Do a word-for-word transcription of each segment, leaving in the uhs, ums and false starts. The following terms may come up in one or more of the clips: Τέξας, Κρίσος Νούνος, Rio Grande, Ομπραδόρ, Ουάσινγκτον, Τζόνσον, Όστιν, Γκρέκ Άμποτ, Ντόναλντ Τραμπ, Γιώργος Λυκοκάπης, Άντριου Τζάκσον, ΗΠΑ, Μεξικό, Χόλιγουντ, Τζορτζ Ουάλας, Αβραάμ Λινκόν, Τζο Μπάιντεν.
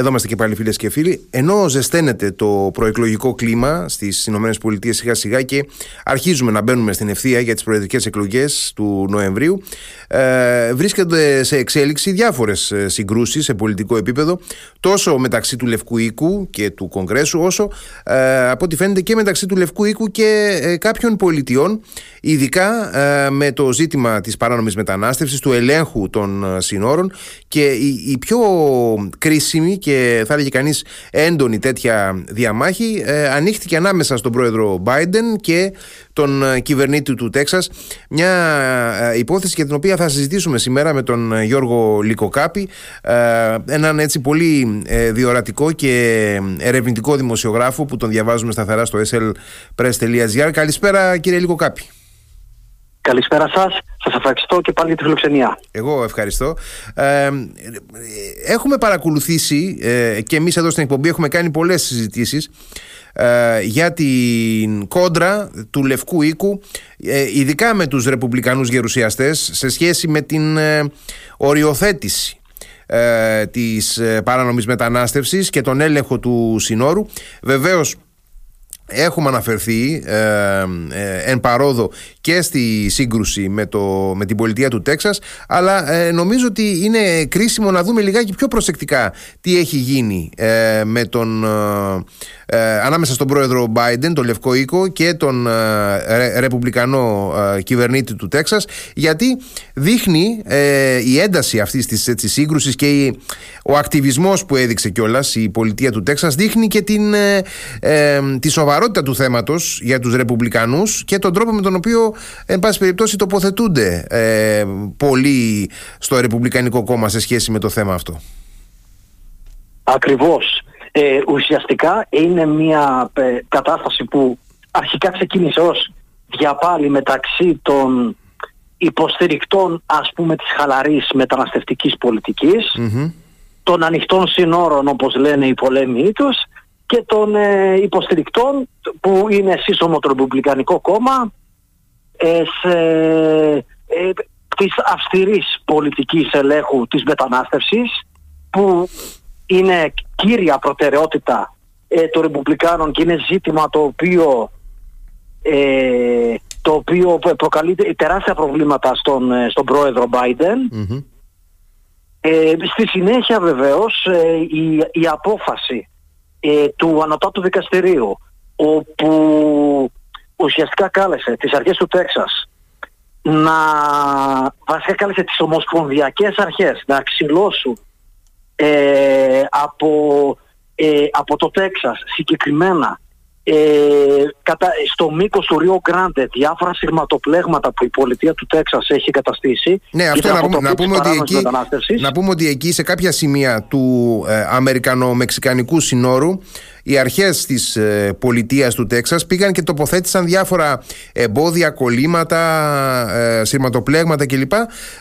Εδώ είμαστε και πάλι φίλες και φίλοι. Ενώ ζεσταίνεται το προεκλογικό κλίμα στις ΗΠΑ σιγά σιγά και αρχίζουμε να μπαίνουμε στην ευθεία για τις προεδρικές εκλογές του Νοεμβρίου, ε, βρίσκονται σε εξέλιξη διάφορες συγκρούσεις σε πολιτικό επίπεδο, τόσο μεταξύ του Λευκού Οίκου και του Κογκρέσου, όσο ε, από ό,τι φαίνεται και μεταξύ του Λευκού Οίκου και ε, κάποιων πολιτιών, ειδικά ε, με το ζήτημα της παράνομης μετανάστευσης, του ελέγχου των συνόρων. Και η, η πιο κρίσιμη και θα έλεγε κανείς έντονη τέτοια διαμάχη ε, ανοίχθηκε ανάμεσα στον πρόεδρο Μπάιντεν και τον κυβερνήτη του Τέξας, μια ε, υπόθεση για την οποία θα συζητήσουμε σήμερα με τον Γιώργο Λυκοκάπη, ε, έναν έτσι πολύ ε, διορατικό και ερευνητικό δημοσιογράφο που τον διαβάζουμε σταθερά στο ες ελ πρες τελεία τζι άρ. Καλησπέρα κύριε Λυκοκάπη. Καλησπέρα σας. Σας ευχαριστώ και πάλι για τη φιλοξενία. Εγώ ευχαριστώ. Ε, έχουμε παρακολουθήσει ε, και εμείς εδώ στην εκπομπή έχουμε κάνει πολλές συζητήσεις ε, για την κόντρα του Λευκού Οίκου, ε, ειδικά με τους ρεπουμπλικανούς γερουσιαστές, σε σχέση με την ε, οριοθέτηση ε, της ε, παράνομης μετανάστευσης και τον έλεγχο του συνόρου. Βεβαίως, έχουμε αναφερθεί ε, ε, εν παρόδο και στη σύγκρουση με, το, με την πολιτεία του Τέξας, αλλά ε, νομίζω ότι είναι κρίσιμο να δούμε λιγάκι πιο προσεκτικά τι έχει γίνει ε, με τον, ε, ανάμεσα στον πρόεδρο Μπάιντεν, τον Λευκό Οίκο, και τον ε, ρεπουμπλικανό ε, κυβερνήτη του Τέξας, γιατί δείχνει ε, η ένταση αυτής της, της σύγκρουσης και η, ο ακτιβισμός που έδειξε κιόλας η πολιτεία του Τέξας, δείχνει και την, ε, ε, τη σοβαρότητα του θέματος για τους ρεπουμπλικανούς και τον τρόπο με τον οποίο, εν πάση περιπτώσει, τοποθετούνται ε, πολλοί στο Ρεπουμπλικανικό Κόμμα σε σχέση με το θέμα αυτό. Ακριβώς. Ε, ουσιαστικά είναι μια ε, κατάσταση που αρχικά ξεκίνησε ως διαπάλη μεταξύ των υποστηρικτών, ας πούμε, της χαλαρής μεταναστευτικής πολιτικής, mm-hmm. των ανοιχτών συνόρων, όπως λένε οι πολέμοι τους, και των ε, υποστηρικτών που είναι σύσσωμο το Ρεπουμπλικανικό Κόμμα ε, σε, ε, της αυστηρής πολιτικής ελέγχου της μετανάστευσης, που είναι κύρια προτεραιότητα ε, των Ρεπουμπλικάνων και είναι ζήτημα το οποίο, ε, το οποίο προκαλεί τεράστια προβλήματα στον, στον πρόεδρο Μπάιντεν. Mm-hmm. Ε, στη συνέχεια βεβαίως ε, η, η απόφαση του Ανωτάτου Δικαστηρίου, όπου ουσιαστικά κάλεσε τις αρχές του Τέξας να... βασικά κάλεσε τις ομοσπονδιακές αρχές να ξυλώσουν ε, από, ε, από το Τέξας συγκεκριμένα ε, κατά, στο μήκος του Rio Grande διάφορα σειρματοπλέγματα που η πολιτεία του Τέξας έχει καταστήσει. Ναι, αυτό να, να, να, πούμε ότι εκεί, να πούμε ότι εκεί σε κάποια σημεία του ε, αμερικανο-μεξικανικού συνόρου οι αρχές της ε, πολιτείας του Τέξας πήγαν και τοποθέτησαν διάφορα εμπόδια, κολλήματα, ε, σειρματοπλέγματα κλπ,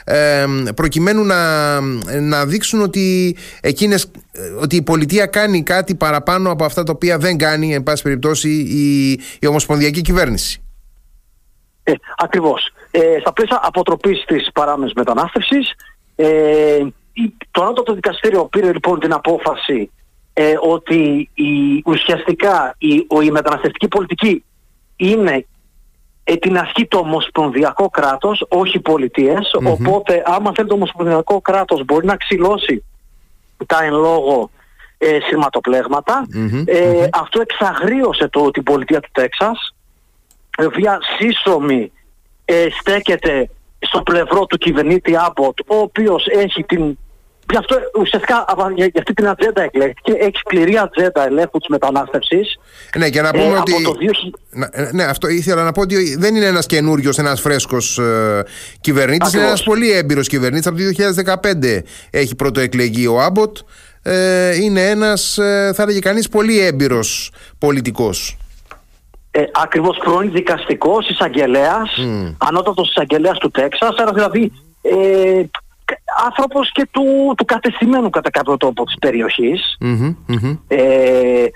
ε, προκειμένου να, να δείξουν ότι, εκείνες, ότι η πολιτεία κάνει κάτι παραπάνω από αυτά τα οποία δεν κάνει, εν πάση περιπτώσει, η, η ομοσπονδιακή κυβέρνηση. Ε, ακριβώς. Ε, στα πλαίσια αποτροπής της παράνομης μετανάστευσης, ε, το Ανώτατο Δικαστήριο πήρε λοιπόν την απόφαση Ε, ότι η, ουσιαστικά η, ο, η μεταναστευτική πολιτική είναι ε, την ασκεί το ομοσπονδιακό κράτος, όχι οι πολιτείες. Mm-hmm. Οπότε άμα θέλει το ομοσπονδιακό κράτος μπορεί να ξυλώσει τα εν λόγω ε, σειρματοπλέγματα. Mm-hmm. Ε, mm-hmm. Αυτό εξαγρίωσε το, την πολιτεία του Τέξας, η οποία σύσσωμη ε, στέκεται στο πλευρό του κυβερνήτη Άμποτ, ο οποίος έχει την... Γι' αυτό ουσιαστικά για αυτή την ατζέντα εκλέχθηκε, έχει σκληρή ατζέντα ελέγχου της μετανάστευσης. Ναι, και να πούμε ε, ότι. Από το δύο χιλιάδες... Ναι, αυτό ήθελα να πω, ότι δεν είναι ένας καινούριος, ένας φρέσκος ε, κυβερνήτης. Είναι ένας πολύ έμπειρος κυβερνήτης. Από το δύο χιλιάδες δεκαπέντε έχει πρωτοεκλεγεί ο Άμποτ. Ε, είναι ένας, ε, θα έλεγε κανείς, πολύ έμπειρος πολιτικός. Ε, ακριβώς, πρώην δικαστικός, εισαγγελέας, mm. ανώτατος εισαγγελέας του Τέξας, ένας δηλαδή. Ε, άνθρωπος και του, του κατεστημένου κατά κάποιο τρόπο της περιοχής. Mm-hmm, mm-hmm. Ε,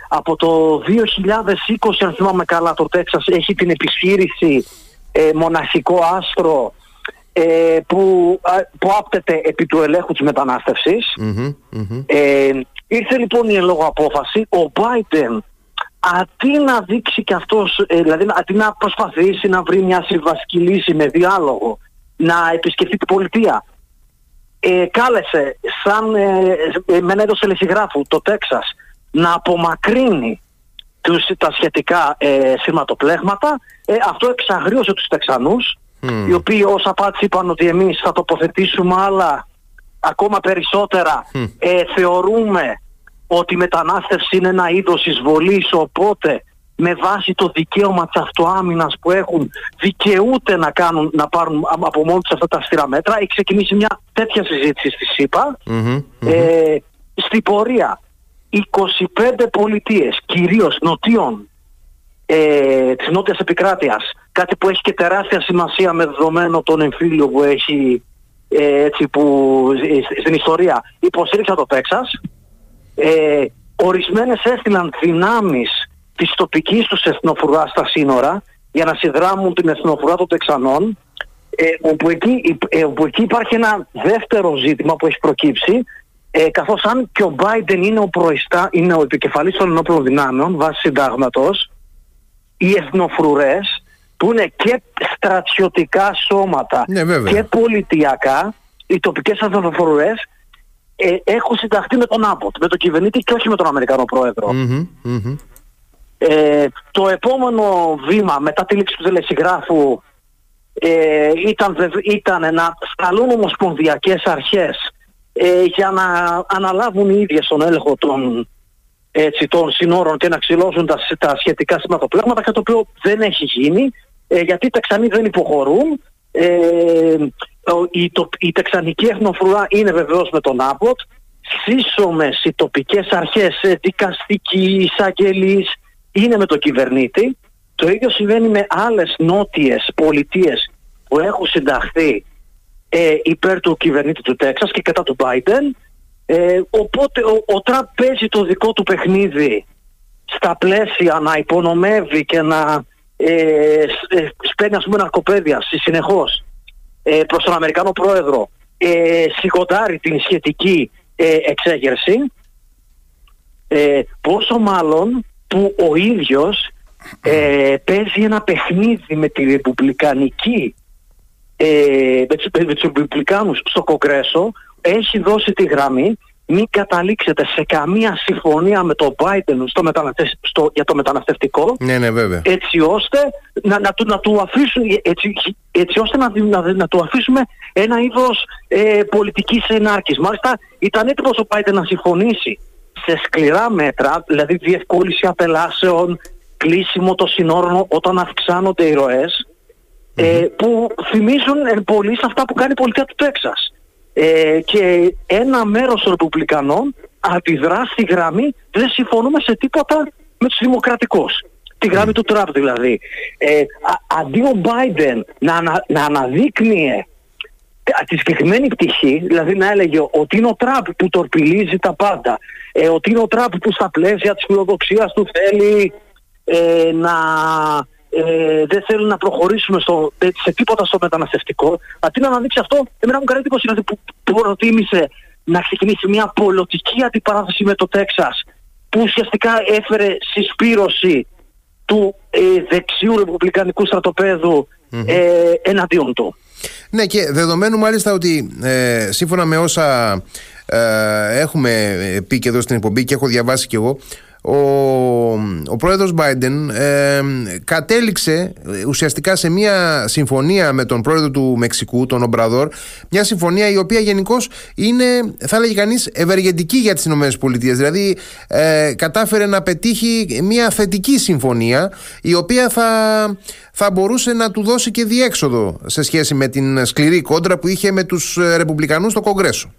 από το δύο χιλιάδες είκοσι, αν θυμάμαι καλά, το Τέξας έχει την επιχείρηση ε, μοναχικό άστρο ε, που, α, που άπτεται επί του ελέγχου της μετανάστευσης. Mm-hmm, mm-hmm. Ε, Ήρθε λοιπόν η εν λόγω απόφαση, ο Biden αντί να δείξει κι αυτός, ε, δηλαδή αντί να προσπαθήσει να βρει μια συμβαστική λύση με διάλογο, να επισκεφτεί την πολιτεία, ε, κάλεσε σαν ε, ε, με ένα είδος ελεσιγράφου το Τέξας να απομακρύνει τους, τα σχετικά ε, σηματοπλέγματα. Ε, αυτό εξαγρίωσε τους Τεξανούς, mm. οι οποίοι ως απάντηση είπαν ότι εμείς θα τοποθετήσουμε άλλα ακόμα περισσότερα, mm. ε, θεωρούμε ότι η μετανάστευση είναι ένα είδος εισβολής, οπότε με βάση το δικαίωμα της αυτοάμυνας που έχουν δικαιούται να, κάνουν, να πάρουν από μόνοι τους αυτά τα αυστηρά μέτρα. Έχει ξεκινήσει μια τέτοια συζήτηση στη ΣΥΠΑ. Mm-hmm, mm-hmm. Ε, στην πορεία είκοσι πέντε πολιτείες, κυρίως νοτίων ε, της νότιας επικράτειας, κάτι που έχει και τεράστια σημασία με δεδομένο τον εμφύλιο που έχει ε, έτσι που, ε, στην ιστορία, υποστήριξαν το Τέξας. Ε, ορισμένες έστειλαν δυνάμεις της τοπικής τους εθνοφρουράς στα σύνορα για να συνδράμουν την εθνοφρουρά των Τεξανών, ε, όπου, εκεί, ε, όπου εκεί υπάρχει ένα δεύτερο ζήτημα που έχει προκύψει, ε, καθώς αν και ο Μπάιντεν είναι ο, προϊστά, είναι ο επικεφαλής των ενόπλων δυνάμεων βάσει συντάγματος, οι εθνοφρουρές που είναι και στρατιωτικά σώματα, ναι, και πολιτιακά, οι τοπικές εθνοφρουρές Ε, έχουν συνταχθεί με τον Άμποτ, με τον κυβερνήτη και όχι με τον Αμερικανό πρόεδρο. Mm-hmm, mm-hmm. Ε, το επόμενο βήμα μετά τη λήξη του τελεσυγγράφου ε, ήταν, ήταν να σταλούν ομοσπονδιακές αρχές ε, για να αναλάβουν οι ίδιες τον έλεγχο των, έτσι, των συνόρων και να ξυλώσουν τα, τα σχετικά σηματοπλέγματα, κάτι το οποίο δεν έχει γίνει, ε, γιατί οι Τεξανοί δεν υποχωρούν. Ε, Η, το, η τεξανική εθνοφρουρά είναι βεβαίως με τον Άμποτ. Σύσσωμες οι τοπικές αρχές, δικαστικοί, εισαγγελείς, είναι με τον κυβερνήτη. Το ίδιο συμβαίνει με άλλες νότιες πολιτείες που έχουν συνταχθεί ε, υπέρ του κυβερνήτη του Τέξας και κατά του Μπάιντεν. Ε, οπότε ο, ο Τραμπ παίζει το δικό του παιχνίδι στα πλαίσια να υπονομεύει και να ε, ε, σπαίνει, ας πούμε, ναρκοπαίδια συνεχώς προς τον Αμερικανό πρόεδρο, ε, σηκωτάρει την σχετική ε, εξέγερση, ε, πόσο μάλλον που ο ίδιος ε, παίζει ένα παιχνίδι με τη ριπουμπλικανική ε, με, τους, με τους ριπουμπλικάνους στο Κογκρέσο. Έχει δώσει τη γραμμή, μην καταλήξετε σε καμία συμφωνία με τον Biden στο μεταναστε, στο, για το μεταναστευτικό, ναι, ναι, βέβαια. Έτσι ώστε να, να, να, να του αφήσουν, έτσι, έτσι ώστε να, να, να του αφήσουμε ένα είδος ε, πολιτικής ενάρκης. Μάλιστα ήταν έτοιμος ο Biden να συμφωνήσει σε σκληρά μέτρα, δηλαδή διευκόλυνση απελάσεων, κλείσιμο των συνόρων όταν αυξάνονται οι ροές, mm-hmm. ε, που θυμίζουν ε, πολύ σε αυτά που κάνει η πολιτεία του Τέξας. Ε, και ένα μέρος των Ρεπουμπλικανών αντιδρά στη γραμμή «δεν συμφωνούμε σε τίποτα με τους δημοκρατικούς». Τη γραμμή mm. του Τραμπ δηλαδή. Ε, α, αντί ο Μπάιντεν να, ανα, να αναδείκνυε τη συγκεκριμένη πτυχή, δηλαδή να έλεγε ότι είναι ο Τραμπ που τορπιλίζει τα πάντα, ε, ότι είναι ο Τραμπ που στα πλαίσια της φιλοδοξίας του θέλει ε, να... Ε, δεν θέλουν να προχωρήσουμε στο, σε τίποτα στο μεταναστευτικό. Αντί να αναδείξει αυτό, εμένα μου κάνει εντύπωση που, που προτίμησε να ξεκινήσει μια πολιτική αντιπαράθεση με το Τέξας, που ουσιαστικά έφερε συσπήρωση του ε, δεξιού ρεπουμπλικανικού στρατοπέδου mm-hmm. ε, εναντίον του. Ναι, και δεδομένου μάλιστα ότι ε, σύμφωνα με όσα ε, έχουμε πει και εδώ στην εκπομπή και έχω διαβάσει κι εγώ, Ο, ο πρόεδρος Μπάιντεν ε, κατέληξε ουσιαστικά σε μια συμφωνία με τον πρόεδρο του Μεξικού, τον Ομπραδόρ, μια συμφωνία η οποία γενικώς είναι, θα έλεγε κανείς, ευεργετική για τις ΗΠΑ. Δηλαδή ε, κατάφερε να πετύχει μια θετική συμφωνία η οποία θα, θα μπορούσε να του δώσει και διέξοδο σε σχέση με την σκληρή κόντρα που είχε με τους Ρεπουμπλικανούς στο Κογκρέσο.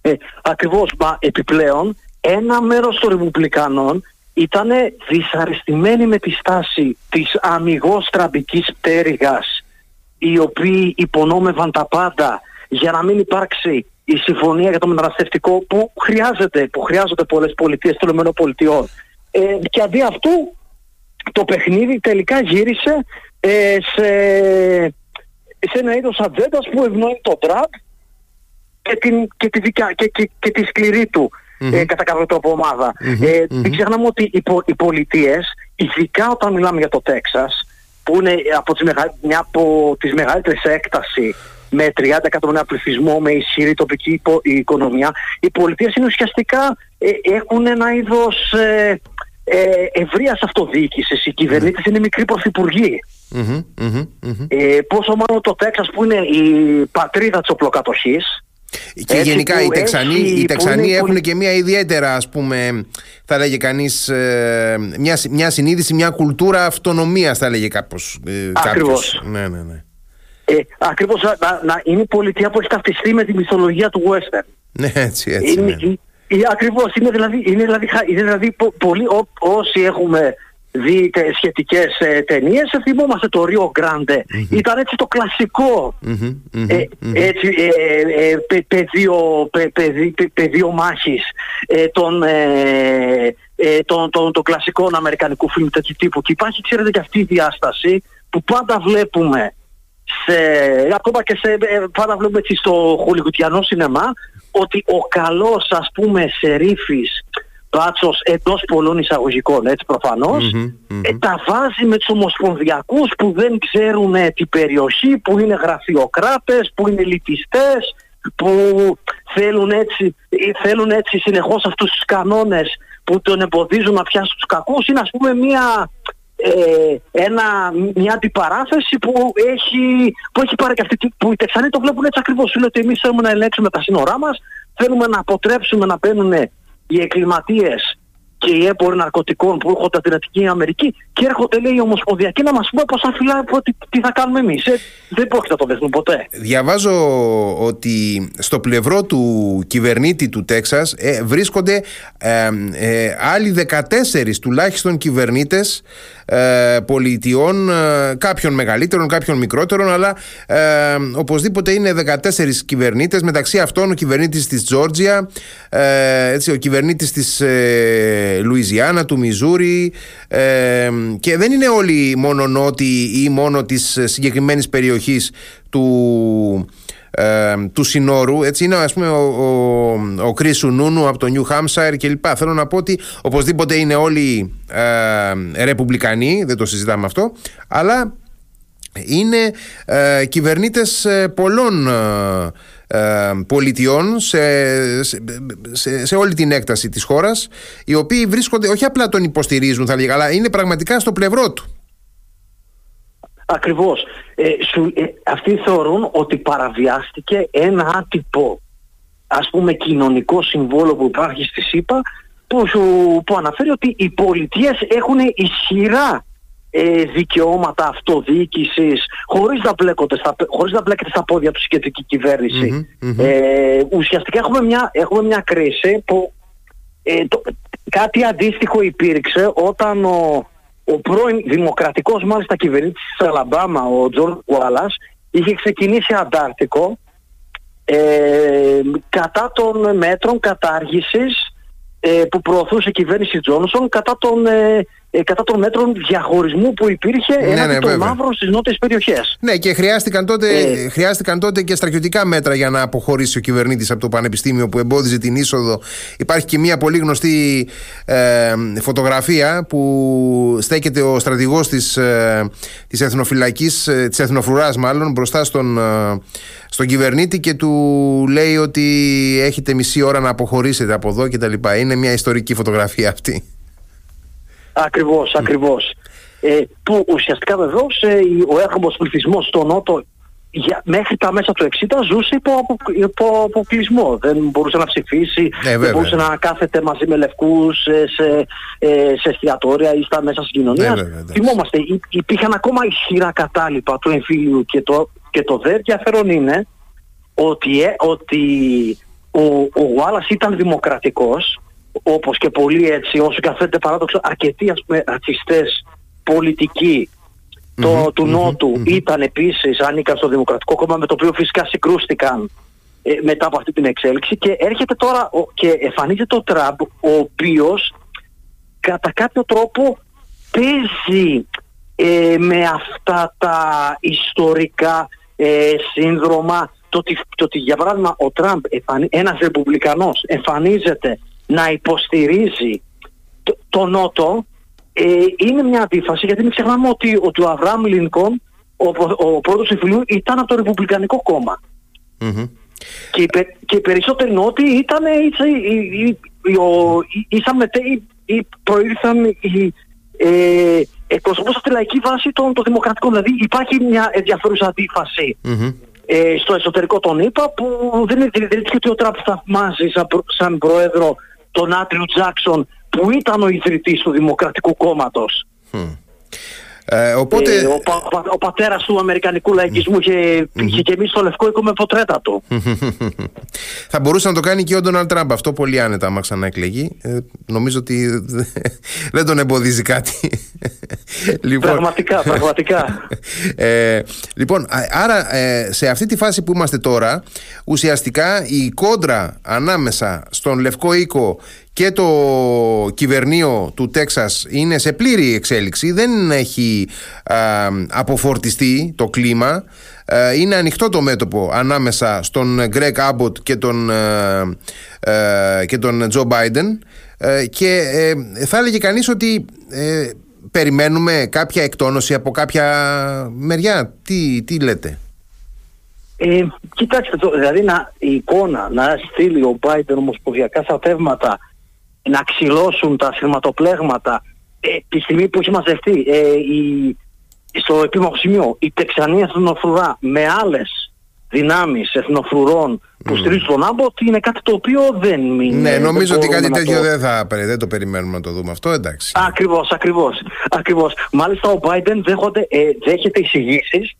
ε, Ακριβώς, μα επιπλέον ένα μέρος των Ρεπουμπλικανών ήταν δυσαρεστημένοι με τη στάση της αμιγώς τραμπικής πτέρυγας, οι οποίοι υπονόμευαν τα πάντα για να μην υπάρξει η συμφωνία για το μεταναστευτικό που χρειάζεται, που χρειάζονται πολλές πολιτείες των ΗΠΑ. Ε, και αντί αυτού το παιχνίδι τελικά γύρισε ε, σε, σε ένα είδος ατζέντας που ευνοεί τον Τραμπ και, την, και, τη, και, και, και τη σκληρή του mm-hmm. ε, κατά κάποιο τρόπο ομάδα. Mm-hmm. Ε, μην ξεχνάμε ότι οι, πο, οι πολιτείες, ειδικά όταν μιλάμε για το Τέξας, που είναι από τις, μεγα, μια από τις μεγαλύτερες έκταση με τριάντα εκατομμύρια πληθυσμό, με ισχυρή τοπική υπο, η οικονομία, οι πολιτείες είναι ουσιαστικά ε, έχουν ένα είδος ε, ε, ευρείας αυτοδιοίκησης. Οι κυβερνήτες mm-hmm. είναι μικροί πρωθυπουργοί. Mm-hmm, mm-hmm, mm-hmm. Ε, πόσο μάλλον το Τέξας που είναι η πατρίδα της οπλοκατοχής. Και έτσι γενικά οι Τεξανοί, έχει, οι Τεξανοί είναι, έχουν και μια ιδιαίτερα, ας πούμε, θα λέγε κανείς, ε, μια, μια συνείδηση, μια κουλτούρα αυτονομίας, θα λέγε κάπως ε, ακριβώς. Ναι, ναι, ναι. Ε, ακριβώς, να, να είναι η πολιτεία που έχει ταυτιστεί με τη μυθολογία του Western. Ναι, έτσι, έτσι. Είναι, ναι. ε, ε, ακριβώς, είναι δηλαδή, είναι δηλαδή, είναι δηλαδή πο, πολλοί ό, όσοι έχουμε... δείτε σχετικές ε, ταινίες, θυμόμαστε το Rio Grande. Mm-hmm. Ήταν έτσι το κλασικό mm-hmm, mm-hmm, ε, έτσι, ε, ε, πε, πεδίο, πε, πε, πεδίο μάχης ε, των, ε, των, των, των κλασικών αμερικανικού φιλμ τέτοιου τύπου. Και υπάρχει, ξέρετε, και αυτή η διάσταση που πάντα βλέπουμε σε, ακόμα και σε, πάντα βλέπουμε έτσι στο χολιγουτιανό σινεμά, ότι ο καλός, ας πούμε, σερίφης Μπάτσος, εντός πολλών εισαγωγικών, έτσι προφανώς, mm-hmm, mm-hmm. Ε, τα βάζει με τους ομοσπονδιακούς που δεν ξέρουν την περιοχή, που είναι γραφειοκράτες, που είναι λυτιστές, που θέλουν έτσι, θέλουν έτσι συνεχώς αυτούς τους κανόνες που τον εμποδίζουν να πιάσουν τους κακούς. Είναι, ας πούμε, μια, ε, ένα, μια αντιπαράθεση που έχει, που έχει πάρει και αυτή, που οι Τεξανοί το βλέπουν έτσι ακριβώς. Είναι ότι εμείς θέλουμε να ελέγξουμε τα σύνορά μας, θέλουμε να αποτρέψουμε να παίρνουν οι εγκληματίες και οι έμποροι ναρκωτικών που έρχονται από την Αττική Αμερική, και έρχονται, λέει, οι ομοσπονδιακοί να μας πούνε πώς θα φυλάμε, τι θα κάνουμε εμείς. Ε, δεν πρόκειται να το δεχτούν ποτέ. Διαβάζω ότι στο πλευρό του κυβερνήτη του Τέξας ε, βρίσκονται ε, ε, άλλοι δεκατέσσερις τουλάχιστον κυβερνήτες ε, πολιτιών, ε, κάποιων μεγαλύτερων, κάποιων μικρότερων, αλλά ε, οπωσδήποτε είναι δεκατέσσερις κυβερνήτες. Μεταξύ αυτών ο κυβερνήτης της Τζόρτζια, ε, έτσι, ο κυβερνήτης της ε, Λουιζιάννα, του Μιζούρι, ε, και δεν είναι όλοι μόνο νότιοι ή μόνο της συγκεκριμένης περιοχής του, ε, του συνόρου. Έτσι είναι, ας πούμε, ο, ο, ο Κρίσου Νούνου από το Νιου Χάμσαϊρ κλπ. Θέλω να πω ότι οπωσδήποτε είναι όλοι ε, ρεπουμπλικανοί, δεν το συζητάμε αυτό, αλλά είναι ε, κυβερνήτες ε, πολλών ε, πολιτιών σε, σε, σε, σε όλη την έκταση της χώρας, οι οποίοι βρίσκονται, όχι απλά τον υποστηρίζουν, θα λέγα, αλλά είναι πραγματικά στο πλευρό του. Ακριβώς. Ε, σου, ε, αυτοί θεωρούν ότι παραβιάστηκε ένα άτυπο, ας πούμε, κοινωνικό συμβόλο που υπάρχει στη ΗΠΑ, που, που αναφέρει ότι οι πολιτείες έχουν ισχυρά Ε, δικαιώματα αυτοδιοίκησης, χωρίς να, στα, χωρίς να μπλέκεται στα πόδια του η κεντρική κυβέρνηση. Mm-hmm, mm-hmm. Ε, ουσιαστικά έχουμε μια, έχουμε μια κρίση που ε, το, κάτι αντίστοιχο υπήρξε όταν ο, ο πρώην δημοκρατικός, μάλιστα, κυβερνήτης της Αλαμπάμα, ο Τζορτζ Ουάλας, είχε ξεκινήσει αντάρτικο ε, κατά των μέτρων κατάργησης ε, που προωθούσε η κυβέρνηση Τζόνσον, κατά των ε, κατά των μέτρων διαχωρισμού που υπήρχε ναι, έναντι ναι, των μαύρων στις νότιες περιοχές. Ναι, και χρειάστηκαν τότε, ε. χρειάστηκαν τότε και στρατιωτικά μέτρα για να αποχωρήσει ο κυβερνήτης από το πανεπιστήμιο που εμπόδιζε την είσοδο. Υπάρχει και μια πολύ γνωστή ε, φωτογραφία που στέκεται ο στρατηγός της, ε, της εθνοφυλακής, ε, της εθνοφρουράς μάλλον, μπροστά στον, ε, στον κυβερνήτη και του λέει ότι έχετε μισή ώρα να αποχωρήσετε από εδώ κτλ. Είναι μια ιστορική φωτογραφία αυτή. Ακριβώς, ακριβώς. Ε, που ουσιαστικά βεβαίως ε, ο έρχομος πληθυσμός στο Νότο για, μέχρι τα μέσα του εξήντα ζούσε υπό, υπό αποκλεισμό. Δεν μπορούσε να ψηφίσει, ε, δεν μπορούσε να κάθεται μαζί με λευκούς ε, σε, ε, σε εστιατόρια ή στα μέσα συγκοινωνίας. Ε, Θυμόμαστε, υ, υπήρχαν ακόμα ισχυρά κατάλοιπα του εμφύλιου και το, και το δε ενδιαφέρον είναι ότι, ε, ότι ο, ο Ουάλας ήταν δημοκρατικός, όπως και πολλοί, έτσι, όσο και αν φαίνεται παράδοξο, αρκετοί, ας πούμε, ρατσιστές πολιτικοί mm-hmm, το, του mm-hmm, Νότου mm-hmm. ήταν επίσης, ανήκαν στο Δημοκρατικό Κόμμα, με το οποίο φυσικά συγκρούστηκαν ε, μετά από αυτή την εξέλιξη, και έρχεται τώρα ο, και εμφανίζεται ο Τραμπ, ο οποίος κατά κάποιο τρόπο παίζει ε, με αυτά τα ιστορικά ε, σύνδρομα, το ότι, το ότι για παράδειγμα ο Τραμπ, ένας ρεπουμπλικανός, εμφανίζεται να υποστηρίζει το, το Νότο, ε, είναι μια αντίφαση, γιατί μην ξεχνάμε ότι ο του Αβραάμ Λινκόν, ο, ο πρώτος εμφυλίου, ήταν από το Ρεπουμπλικανικό κόμμα. Mm-hmm. Και, και οι περισσότεροι Νότοι ήταν προήλθαν εκπροσωπούσαν τη λαϊκή βάση των, των δημοκρατικών. Δηλαδή υπάρχει μια ενδιαφέρουσα αντίφαση mm-hmm. ε, στο εσωτερικό των ΗΠΑ, που δεν είναι δηλητή ότι ο Τραμπ θαυμάζει σαν, σαν πρόεδρο τον Άντριου Τζάκσον, που ήταν ο ιδρυτής του Δημοκρατικού Κόμματος. Mm. Ε, οπότε... ε, ο, πα, πα, ο πατέρας του αμερικανικού λαϊκισμού είχε mm-hmm. γεμίσει το λευκό οίκο με ποτρέτα του. Θα μπορούσε να το κάνει και ο Ντόναλντ Τραμπ αυτό πολύ άνετα, άμα ξαναεκλεγεί. Ε, νομίζω ότι δεν τον εμποδίζει κάτι. Λοιπόν... Πραγματικά, πραγματικά. ε, λοιπόν, άρα ε, σε αυτή τη φάση που είμαστε τώρα, ουσιαστικά η κόντρα ανάμεσα στον λευκό οίκο και το κυβερνείο του Τέξας είναι σε πλήρη εξέλιξη, δεν έχει α, αποφορτιστεί το κλίμα, α, είναι ανοιχτό το μέτωπο ανάμεσα στον Γκρέκ Άμποτ και τον, α, και τον Τζο Μπάιντεν, α, και ε, θα έλεγε κανείς ότι ε, περιμένουμε κάποια εκτόνωση από κάποια μεριά. Τι, τι λέτε? Ε, κοιτάξτε, δηλαδή να, η εικόνα να στείλει ο Μπάιντεν ομοσπονδιακά στρατεύματα να ξυλώσουν τα σειρματοπλέγματα ε, τη στιγμή που έχει μαζευτεί ε, η, στο επίμαχο σημείο η Τεξανή Εθνοφρουρά με άλλες δυνάμεις εθνοφρουρών που mm. στηρίζουν τον Άμποτ, είναι κάτι το οποίο δεν μείνει. Ναι, νομίζω ότι κάτι τέτοιο το... δεν θα δεν το περιμένουμε να το δούμε αυτό, εντάξει. Ακριβώς, ακριβώς. ακριβώς. Μάλιστα ο Μπάιντεν ε, δέχεται εισηγήσεις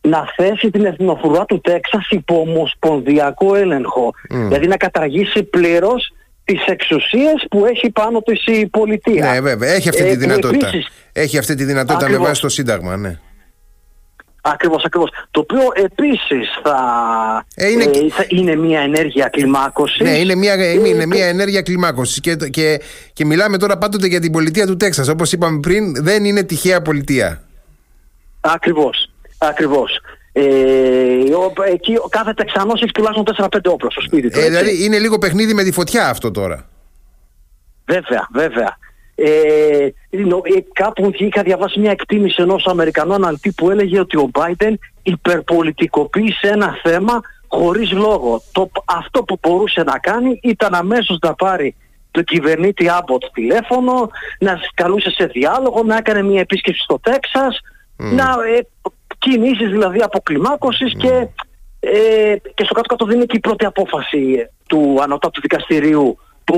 να θέσει την εθνοφρουρά του Τέξας υπό ομοσπονδιακό έλεγχο. Mm. Δηλαδή να καταργήσει πλήρως τις εξουσίες που έχει πάνω της η πολιτεία. Ναι, βέβαια. Έχει αυτή τη δυνατότητα. Επίσης, έχει αυτή τη δυνατότητα ακριβώς, με βάση το Σύνταγμα, ναι. Ακριβώς, ακριβώς. Το οποίο επίσης θα, ε, είναι... Ε, θα είναι μια ενέργεια κλιμάκωσης. Ναι, είναι μια, ε, είναι μια ενέργεια κλιμάκωσης. Και, και, και μιλάμε τώρα πάντοτε για την πολιτεία του Τέξας. Όπως είπαμε πριν, δεν είναι τυχαία πολιτεία. Ακριβώς. Ακριβώς. Ε, ο, εκεί ο κάθε Τεξανός έχει τουλάχιστον τέσσερα πέντε όπλα στο σπίτι του. Ε, δηλαδή είναι λίγο παιχνίδι με τη φωτιά αυτό τώρα. Βέβαια, βέβαια. Ε, νο, ε, κάπου είχα διαβάσει μια εκτίμηση ενός Αμερικανού αναλυτή που έλεγε ότι ο Μπάιντεν υπερπολιτικοποίησε ένα θέμα χωρίς λόγο. Το, αυτό που μπορούσε να κάνει ήταν αμέσως να πάρει τον κυβερνήτη Άμποτ τηλέφωνο, να καλούσε σε διάλογο, να έκανε μια επίσκεψη στο Τέξας, mm. να... Ε, κινήσεις δηλαδή αποκλιμάκωσης mm. και, ε, και στο κάτω-κάτω δίνει και η πρώτη απόφαση του ανώτατου δικαστηρίου που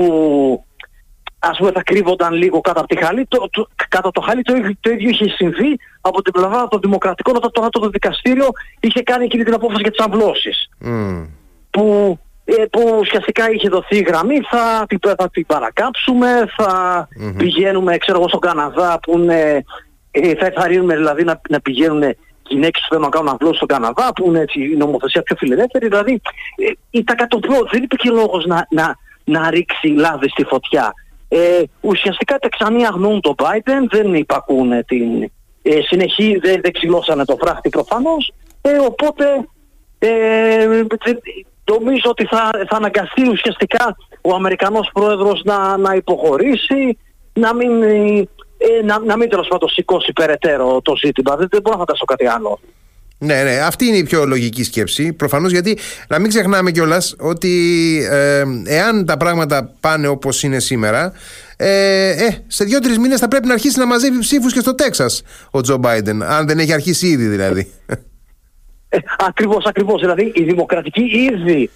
ας πούμε θα κρύβονταν λίγο κάτω από τη χαλή. Το, το, κάτω από το χαλί το, το ίδιο είχε συμβεί από την πλευρά των δημοκρατικών, όταν το ανώτατο δικαστήριο είχε κάνει εκείνη την απόφαση για τις αμβλώσεις mm. που, ε, που ουσιαστικά είχε δοθεί η γραμμή, θα την, θα την παρακάψουμε, θα mm-hmm. πηγαίνουμε ξέρω εγώ στον Καναδά που είναι, ε, θα εθαρρύνουμε δηλαδή να, να πηγαίνουν γυναίκες που θέλουν να κάνουν αμβλώσεις στον Καναδά, που είναι έτσι η νομοθεσία πιο φιλελεύθερη. Δηλαδή ε, ήταν κατ' οπλό, δεν υπήρχε λόγος να, να, να ρίξει λάδι στη φωτιά. Ε, ουσιαστικά τα ξανή αγνοούν τον Μπάιντεν, δεν υπακούνε την ε, συνεχή, δεν, δεν ξυλώσανε το φράχτη προφανώς, ε, οπότε ε, νομίζω ότι θα, θα αναγκαστεί ουσιαστικά ο Αμερικανός πρόεδρος να, να υποχωρήσει, να μην... Ε, να, να μην τέλος πάντων σηκώσει περαιτέρω το ζήτημα. Δεν, δεν μπορώ να φανταστώ κάτι άλλο. Ναι, ναι, αυτή είναι η πιο λογική σκέψη. Προφανώς, γιατί να μην ξεχνάμε κιόλας ότι ε, εάν τα πράγματα πάνε όπως είναι σήμερα, ε, ε, σε δύο-τρεις μήνες θα πρέπει να αρχίσει να μαζεύει ψήφους και στο Τέξας ο Τζο Μπάιντεν. Αν δεν έχει αρχίσει ήδη δηλαδή. Ε, ακριβώς, ακριβώς. Δηλαδή οι δημοκρατικοί ήδη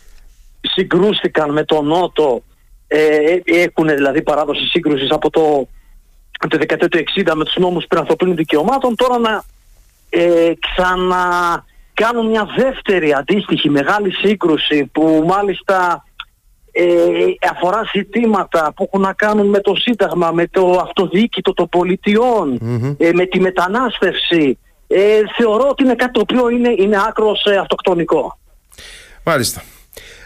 συγκρούστηκαν με τον Νότο. Ε, έχουν δηλαδή παράδοση σύγκρουσης από το. Από τη δεκαετία του εξήντα με τους νόμους ανθρωπίνων δικαιωμάτων, τώρα να ε, ξανακάνουν μια δεύτερη αντίστοιχη μεγάλη σύγκρουση που μάλιστα ε, αφορά ζητήματα που έχουν να κάνουν με το Σύνταγμα, με το αυτοδιοίκητο των πολιτιών, mm-hmm. ε, με τη μετανάστευση. Ε, θεωρώ ότι είναι κάτι το οποίο είναι, είναι άκρως ε, αυτοκτονικό. Μάλιστα.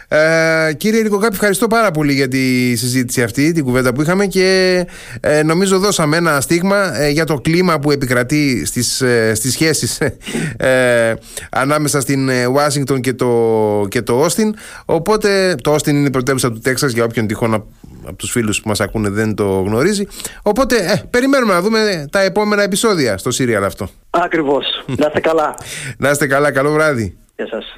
Ε, κύριε Λυκοκάπη, ευχαριστώ πάρα πολύ για τη συζήτηση αυτή, την κουβέντα που είχαμε και ε, νομίζω δώσαμε ένα στίγμα ε, για το κλίμα που επικρατεί στις, ε, στις σχέσεις ε, ανάμεσα στην Ουάσινγκτον ε, και το Όστιν. Οπότε το Όστιν είναι η πρωτεύουσα του Τέξας, για όποιον τυχόν από τους φίλους που μας ακούνε δεν το γνωρίζει. Οπότε ε, περιμένουμε να δούμε τα επόμενα επεισόδια στο serial αυτό. Ακριβώς. Να είστε καλά. Να είστε καλά. Καλό βράδυ. Γεια σας.